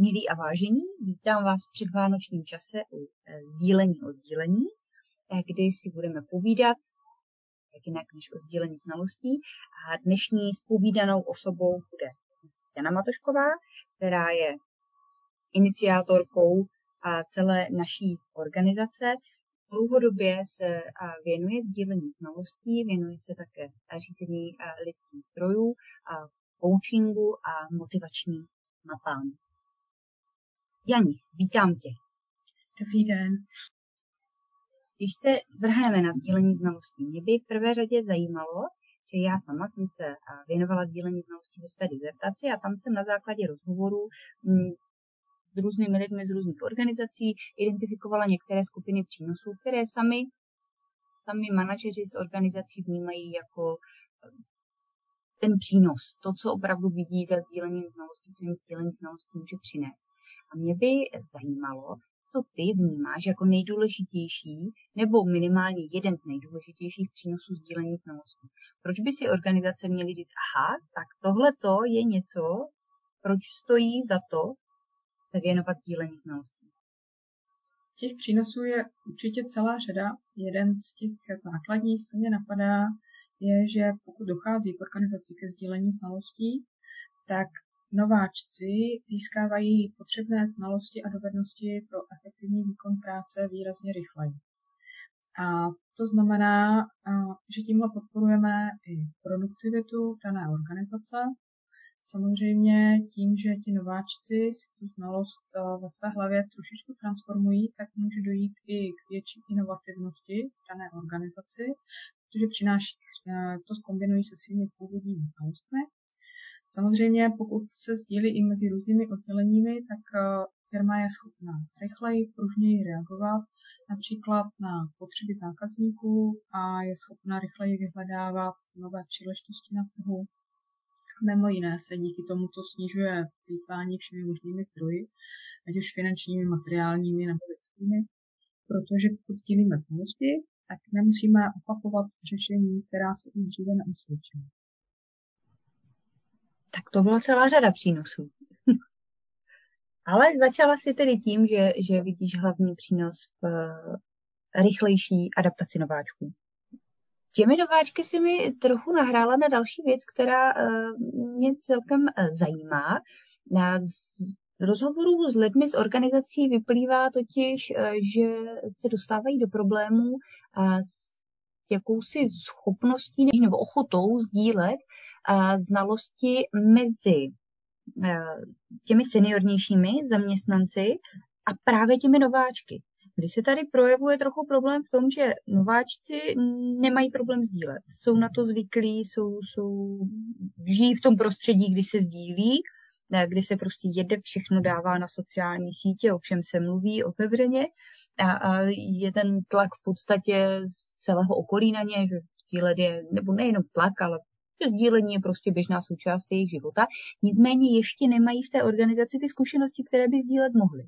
Milí a vážení, vítám vás v předvánočním čase u sdílení o sdílení, kdy si budeme povídat, jak jinak než o sdílení znalostí. A dnešní spovídanou osobou bude Jana Matošková, která je iniciátorkou celé naší organizace. Dlouhodobě se věnuje sdílení znalostí, věnuje se také řízení lidských zdrojů, coachingu a motivačním mapám. Jani, vítám tě. Dobrý den. Když se vrhneme na sdílení znalostí, mě by v prvé řadě zajímalo, že já sama jsem se věnovala sdílení znalostí ve své dizertaci a tam jsem na základě rozhovorů s různými lidmi z různých organizací identifikovala některé skupiny přínosů, které sami manažeři z organizací vnímají jako ten přínos, to, co opravdu vidí za sdílením znalostí, co jim sdílení znalostí může přinést. A mě by zajímalo, co ty vnímáš jako nejdůležitější, nebo minimálně jeden z nejdůležitějších přínosů sdílení znalostí. Proč by si organizace měly říct, aha, tak tohleto je něco, proč stojí za to se věnovat sdílení znalostí? Těch přínosů je určitě celá řada. Jeden z těch základních, co mě napadá, je, že pokud dochází v organizaci ke sdílení znalostí, tak nováčci získávají potřebné znalosti a dovednosti pro efektivní výkon práce výrazně rychleji. A to znamená, že tímhle podporujeme i produktivitu dané organizace. Samozřejmě tím, že ti nováčci si tu znalost ve své hlavě trošičku transformují, tak může dojít i k větší inovativnosti dané organizaci, protože to zkombinují se svými původními znalostmi. Samozřejmě, pokud se sdílí i mezi různými odděleními, tak firma je schopná rychleji, pružněji reagovat například na potřeby zákazníků a je schopná rychleji vyhledávat nové příležitosti na trhu. Mimo jiné se díky tomu to snižuje plýtvání všemi možnými zdroji, ať už finančními, materiálními nebo lidskými, protože pokud sdílíme znalosti, tak nemusíme opakovat řešení, která se už dříve neosvědčila. Tak to byla celá řada přínosů. Ale začala si tedy tím, že vidíš hlavní přínos v rychlejší adaptaci nováčků. Těmi nováčky si mi trochu nahrála na další věc, která mě celkem zajímá. Z rozhovorů s lidmi z organizací vyplývá totiž, že se dostávají do problémů s jakousi schopností nebo ochotou sdílet znalosti mezi těmi seniornějšími zaměstnanci a právě těmi nováčky. Kdy se tady projevuje trochu problém v tom, že nováčci nemají problém sdílet. Jsou na to zvyklí, žijí v tom prostředí, kdy se sdílí, kdy se prostě jede, všechno dává na sociální sítě, o všem se mluví otevřeně a je ten tlak v podstatě z celého okolí na ně, že sdílet je, nebo nejenom tlak, ale sdílení je prostě běžná součást jejich života. Nicméně ještě nemají v té organizaci ty zkušenosti, které by sdílet mohly.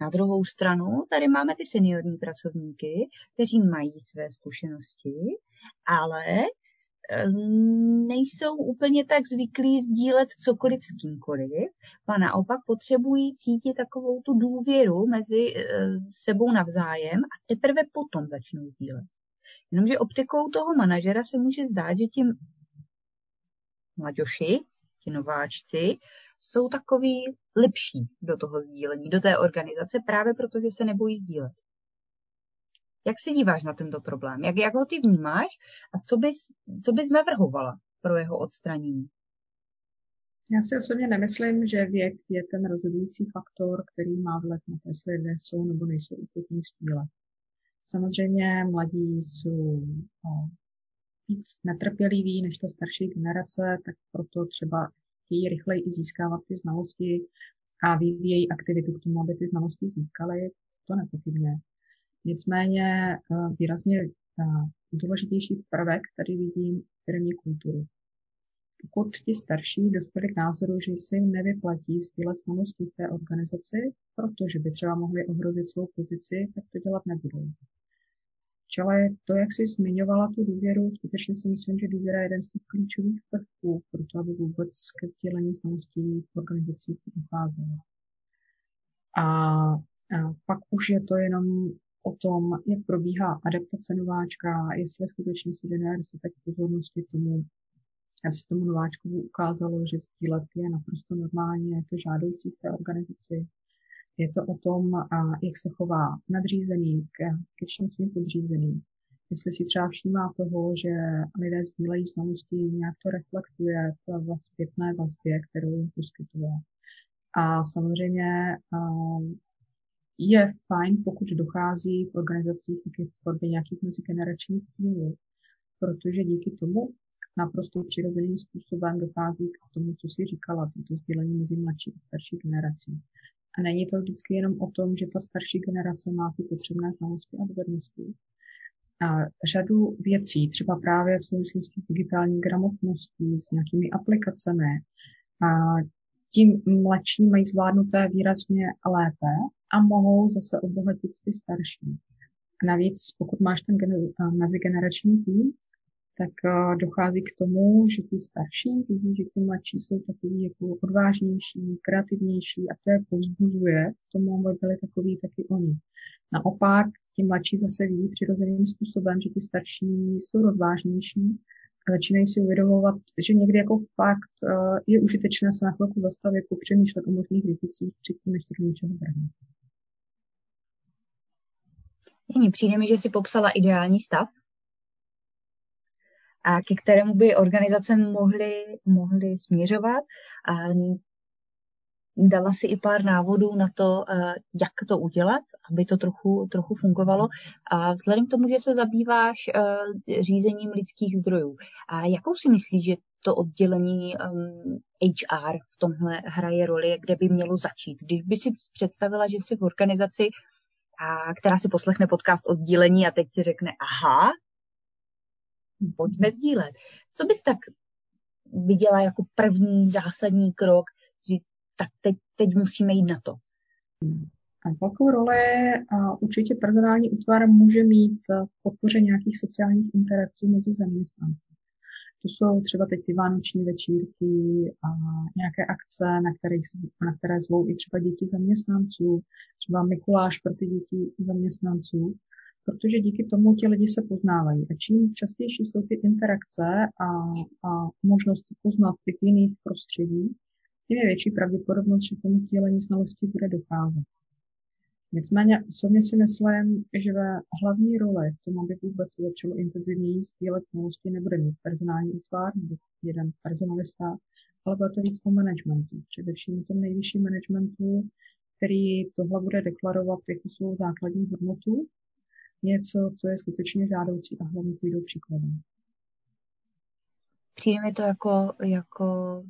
Na druhou stranu tady máme ty seniorní pracovníky, kteří mají své zkušenosti, ale nejsou úplně tak zvyklí sdílet cokoliv s kýmkoliv, a naopak potřebují cítit takovou tu důvěru mezi sebou navzájem a teprve potom začnou sdílet. Jenomže optikou toho manažera se může zdát, že tím mladoši, ti nováčci, jsou takový lepší do toho sdílení, do té organizace, právě protože se nebojí sdílet. Jak se díváš na tento problém? Jak ho ty vnímáš a co bys navrhovala pro jeho odstranění? Já si osobně nemyslím, že věk je ten rozhodující faktor, který má vliv na to, jestli lidé jsou nebo nejsou ochotní sdílet. Samozřejmě mladí jsou víc netrpěliví než ta starší generace, tak proto třeba chtějí rychleji i získávat ty znalosti a vyvíjejí aktivitu k tomu, aby ty znalosti získaly, to nepochybně. Nicméně výrazně důležitější prvek tady vidím firemní kulturu. Pokud ti starší dospěli k názoru, že si nevyplatí sdílet znalosti v té organizaci, protože by třeba mohli ohrozit svou pozici, tak to dělat nebudou. Ale to, jak jsi zmiňovala tu důvěru, skutečně si myslím, že důvěra je jeden z těch klíčových prvků pro to, aby vůbec ke sdílení znalostí v organizacích docházelo. A pak už je to jenom o tom, jak probíhá adaptace nováčka, jestli skutečně si věnuje dostatek pozornosti tomu, aby se tomu nováčkovi ukázalo, že sdílet je naprosto normálně, je to žádoucí v té organizaci. Je to o tom, jak se chová nadřízený ke všem svým podřízeným. Jestli si třeba všímá toho, že lidé sdílejí znalosti, nějak to reflektuje v zpětné vazbě, kterou jim poskytuje. A samozřejmě je fajn, pokud dochází v organizacích k tvorbě nějakých mezigeneračních týmů, protože díky tomu naprosto přirozeným způsobem dochází k tomu, co si říkala, to sdílení mezi mladší a starší generací. A není to vždycky jenom o tom, že ta starší generace má ty potřebné znalosti a dovednosti. A řadu věcí, třeba právě v souvislosti s digitální gramotností, s nějakými aplikacemi, a tím mladší mají zvládnuté výrazně lépe a mohou zase obohatit ty starší. A navíc, pokud máš ten mezigenerační tým, tak dochází k tomu, že ti starší vidí, že ti mladší jsou takový jako odvážnější, kreativnější a to je povzbuzuje k tomu, aby byli takový taky oni. Naopak, ti mladší zase vidí přirozeným způsobem, že ti starší jsou rozvážnější a začínají si uvědomovat, že někdy jako fakt je užitečné se na chvilku zastavit, popřemýšlet o možných rizicích předtím, než se k něčemu vrhne. Jeni, přijde mi, že jsi popsala ideální stav, a ke kterému by organizace mohly směřovat. Dala si i pár návodů na to, jak to udělat, aby to trochu fungovalo. A vzhledem k tomu, že se zabýváš řízením lidských zdrojů, a jakou si myslíš, že to oddělení HR v tomhle hraje roli, kde by mělo začít? Když by si představila, že jsi v organizaci, která si poslechne podcast o sdílení a teď si řekne, aha, pojďme sdílet. Co bys tak viděla jako první zásadní krok, říct, tak teď musíme jít na to? A velkou roli určitě personální útvar může mít v podpoře nějakých sociálních interakcí mezi zaměstnanci. To jsou třeba teď ty vánoční večírky a nějaké akce, na které zvou i třeba děti zaměstnanců, třeba Mikuláš pro ty děti zaměstnanců. Protože díky tomu ti lidi se poznávají. A čím častější jsou ty interakce a možnost se poznat v jiných prostředí, tím je větší pravděpodobnost, že tomu sdílení znalostí bude docházet. Nicméně osobně si myslím, že ve hlavní roli v tom, aby vůbec se začalo intenzivněji sdílet znalosti, nebude mít personální útvar nebo jeden personalista, ale bude to víc o managementu, především o tom nejvyšším managementu, který tohle bude deklarovat jako svou základní hodnotu. Něco, co je skutečně žádoucí a hlavně půjdou příkladem. Přijde mi to jako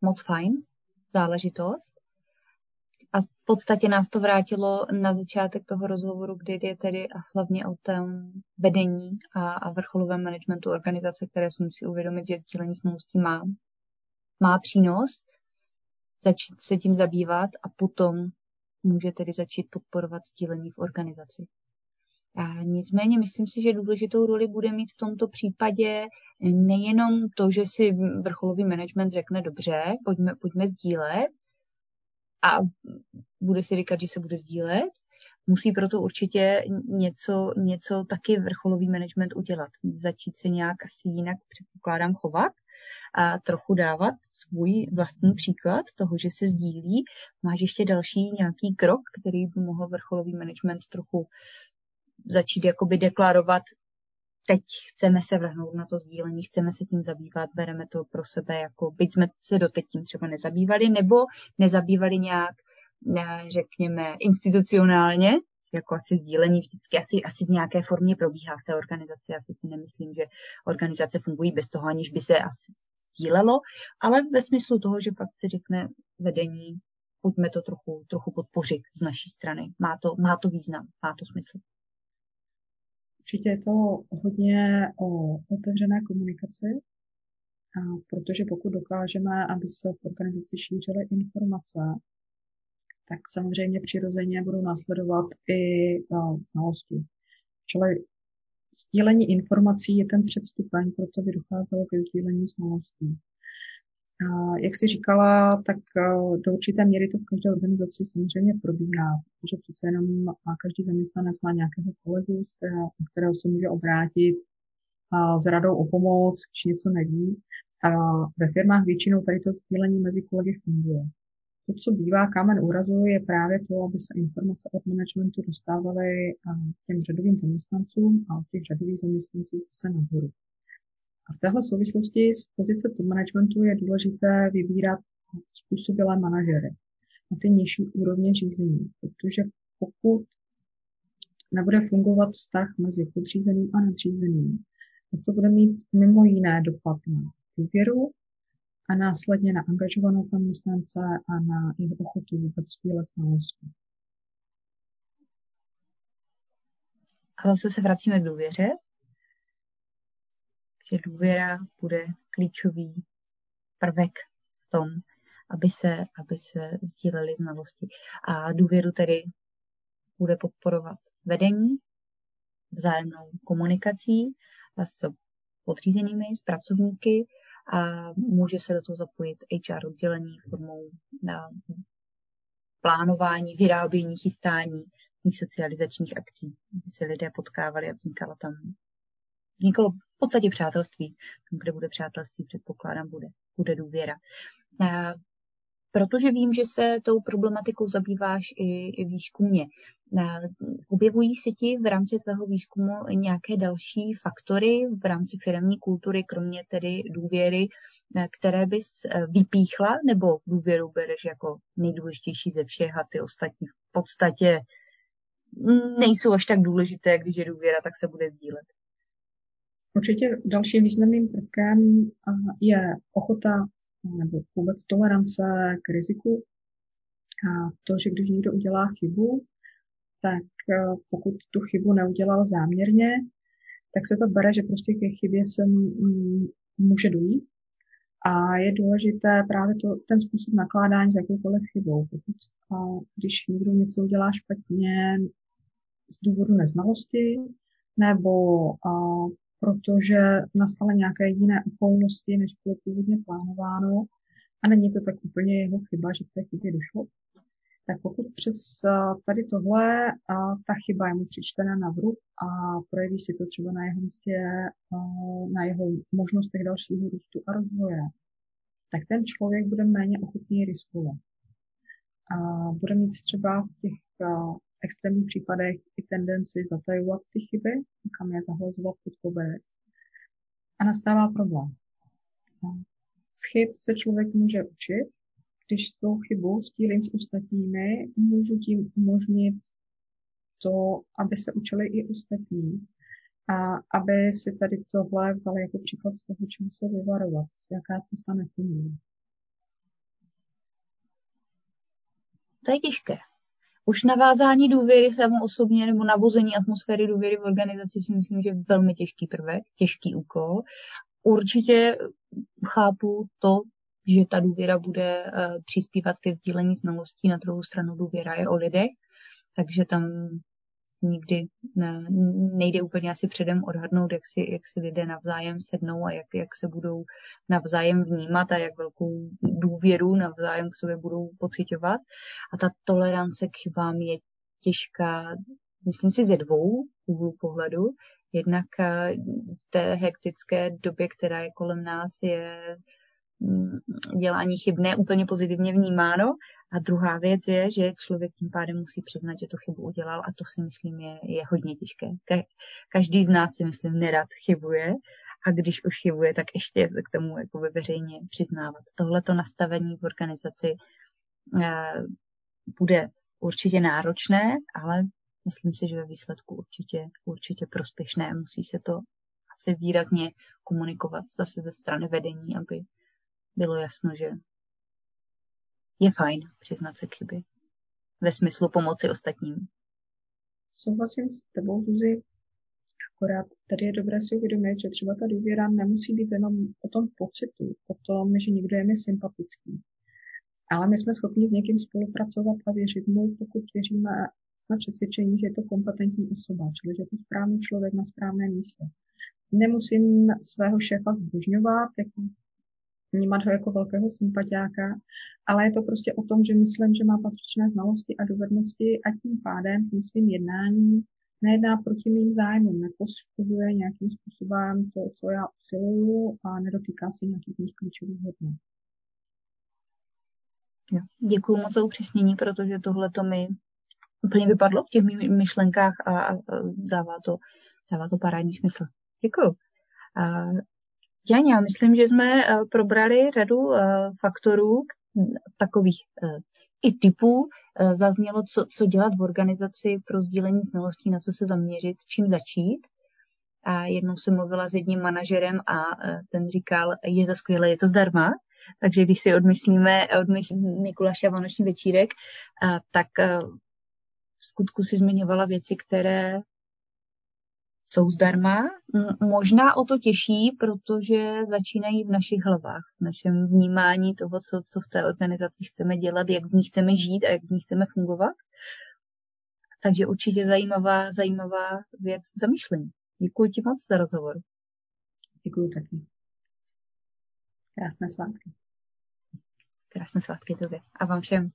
moc fajn záležitost. A v podstatě nás to vrátilo na začátek toho rozhovoru, kdy je tedy a hlavně o tom vedení a vrcholovém managementu organizace, které si musí uvědomit, že sdílení znalostí má přínos, začít se tím zabývat a potom může tedy začít podporovat sdílení v organizaci. A nicméně myslím si, že důležitou roli bude mít v tomto případě nejenom to, že si vrcholový management řekne dobře, pojďme sdílet a bude si říkat, že se bude sdílet. Musí proto určitě něco taky vrcholový management udělat. Začít se nějak asi jinak, předpokládám, chovat a trochu dávat svůj vlastní příklad toho, že se sdílí. Máš ještě další nějaký krok, který by mohl vrcholový management trochu začít jakoby deklarovat, teď chceme se vrhnout na to sdílení, chceme se tím zabývat, bereme to pro sebe, jako byť jsme se doteď tím třeba nezabývali, nebo nezabývali nějak, řekněme, institucionálně, jako asi sdílení vždycky asi v nějaké formě probíhá v té organizaci. Asi si nemyslím, že organizace fungují bez toho, aniž by se asi sdílelo, ale ve smyslu toho, že pak se řekne vedení, pojďme to trochu podpořit z naší strany. Má to význam, má to smysl. Určitě je to hodně o otevřené komunikaci, protože pokud dokážeme, aby se v organizaci šířily informace, tak samozřejmě přirozeně budou následovat i znalosti. Čili sdílení informací je ten předstupeň, proto by docházelo ke sdílení znalostí. Jak jsi říkala, tak do určité míry to v každé organizaci samozřejmě probíhá, protože přece jenom každý zaměstnanec má nějakého kolegu, na kterého se může obrátit s radou o pomoc, když něco neví. A ve firmách většinou tady to sdílení mezi kolegy funguje. To, co bývá kámen úrazu, je právě to, aby se informace od managementu dostávaly těm řadovým zaměstnancům a od těch řadových zaměstnanců se nahoru. A v téhle souvislosti z pozice top managementu je důležité vybírat způsobilé manažery na ty nižší úrovně řízení, protože pokud nebude fungovat vztah mezi podřízeným a nadřízeným, tak to bude mít mimo jiné dopad na důvěru a následně na angažovanost zaměstnance a na jeho ochotu vůbec sdílet znalosti. A zase se vracíme k důvěře. Že důvěra bude klíčový prvek v tom, aby se sdílely znalosti. A důvěru tedy bude podporovat vedení, vzájemnou komunikací s podřízenými, s pracovníky a může se do toho zapojit HR oddělení formou plánování, vyrábění, chystání socializačních akcí, aby se lidé potkávali a vznikalo v podstatě přátelství. Tam, kde bude přátelství, předpokládám, bude důvěra. Protože vím, že se tou problematikou zabýváš i výzkumně. Objevují se ti v rámci tvého výzkumu nějaké další faktory v rámci firemní kultury, kromě tedy důvěry, které bys vypíchla, nebo důvěru bereš jako nejdůležitější ze všech a ty ostatní v podstatě nejsou až tak důležité, když je důvěra, tak se bude sdílet? Určitě dalším významným prvkem je ochota nebo vůbec tolerance k riziku. A to, že když někdo udělá chybu, tak pokud tu chybu neudělal záměrně, tak se to bere, že prostě ke chybě se může dojít. A je důležité právě ten způsob nakládání s jakoukoliv chybou. Když někdo něco udělá špatně z důvodu neznalosti nebo protože nastaly nějaké jiné okolnosti, než bylo původně plánováno a není to tak úplně jeho chyba, že k té chybě došlo. Tak pokud přes tady tohle ta chyba je mu přičtena na vrub a projeví si to třeba na jeho místě, na jeho možnostech dalšího růstu a rozvoje, tak ten člověk bude méně ochotný riskovat. A bude mít třeba v těch extrémních případech i tendenci zatajovat ty chyby, kam je zahlazovat pod koberec. A nastává problém. Z chyb se člověk může učit, když tou chybu sdílím s ostatními, můžu tím umožnit to, aby se učili i ostatní a aby si tady tohle vzali jako příklad z toho, čemu se vyvarovat, jaká cesta nefunguje. To je těžké. Už navázání důvěry samo osobně nebo navození atmosféry důvěry v organizaci si myslím, že je velmi těžký prvek, těžký úkol. Určitě chápu to, že ta důvěra bude přispívat ke sdílení znalostí, na druhou stranu důvěra je o lidech, takže tam nikdy nejde úplně asi předem odhadnout, jak si lidé navzájem sednou a jak se budou navzájem vnímat a jak velkou důvěru navzájem k sobě budou pociťovat. A ta tolerance k chybám je těžká, myslím si, ze dvou úhlů pohledu. Jednak v té hektické době, která je kolem nás, je dělání chyb ne úplně pozitivně vnímáno. A druhá věc je, že člověk tím pádem musí přiznat, že tu chybu udělal a to si myslím je hodně těžké. Každý z nás si myslím nerad chybuje a když už chybuje, tak ještě se k tomu jako veřejně přiznávat. Tohleto nastavení v organizaci bude určitě náročné, ale myslím si, že ve výsledku určitě prospěšné. Musí se to asi výrazně komunikovat zase ze strany vedení, aby bylo jasno, že je fajn přiznat se k chybě ve smyslu pomoci ostatním. Souhlasím s tebou, Zuzi. Akorát tady je dobré si uvědomit, že třeba ta důvěra nemusí být jenom o tom pocitu, o tom, že někdo je mi sympatický. Ale my jsme schopni s někým spolupracovat a věřit mu, pokud věříme, jsme přesvědčení, že je to kompetentní osoba, čili že je to správný člověk na správném místě. Nemusím svého šéfa zbožňovat, jako vnímat ho jako velkého sympatiáka, ale je to prostě o tom, že myslím, že má patřičné znalosti a dovednosti a tím pádem, tím svým jednáním nejedná proti mým zájmům, nepoškozuje nějakým způsobem to, co já usiluju a nedotýká se nějakých mých klíčových hodnot. Děkuju moc za upřesnění, protože tohle to mi úplně vypadlo v těch myšlenkách a dává to parádní smysl. Děkuju. Janě, já myslím, že jsme probrali řadu faktorů, takových i typů. Zaznělo, co dělat v organizaci pro sdílení znalostí, na co se zaměřit, čím začít. A jednou jsem mluvila s jedním manažerem a ten říkal, je to skvělé, je to zdarma. Takže když si odmyslíme Mikuláše a Vánoční večírek, tak v skutku si zmiňovala věci, které jsou zdarma, možná o to těžší, protože začínají v našich hlavách, v našem vnímání toho, co v té organizaci chceme dělat, jak v ní chceme žít a jak v ní chceme fungovat. Takže určitě zajímavá věc k zamýšlení. Děkuji ti moc za rozhovor. Děkuji taky. Krásné svátky. Krásné svátky tobě a vám všem.